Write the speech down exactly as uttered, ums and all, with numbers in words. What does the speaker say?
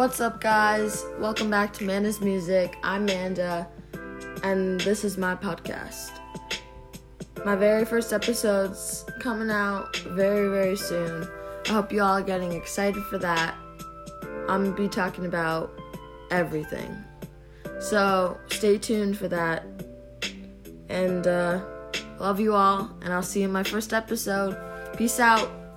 What's up, guys? Welcome back to Manda's Music. I'm Manda, and this is my podcast. My very first episode's coming out very, very soon. I hope you all are getting excited for that. I'm going to be talking about everything. So, stay tuned for that. And, uh, love you all, and I'll see you in my first episode. Peace out.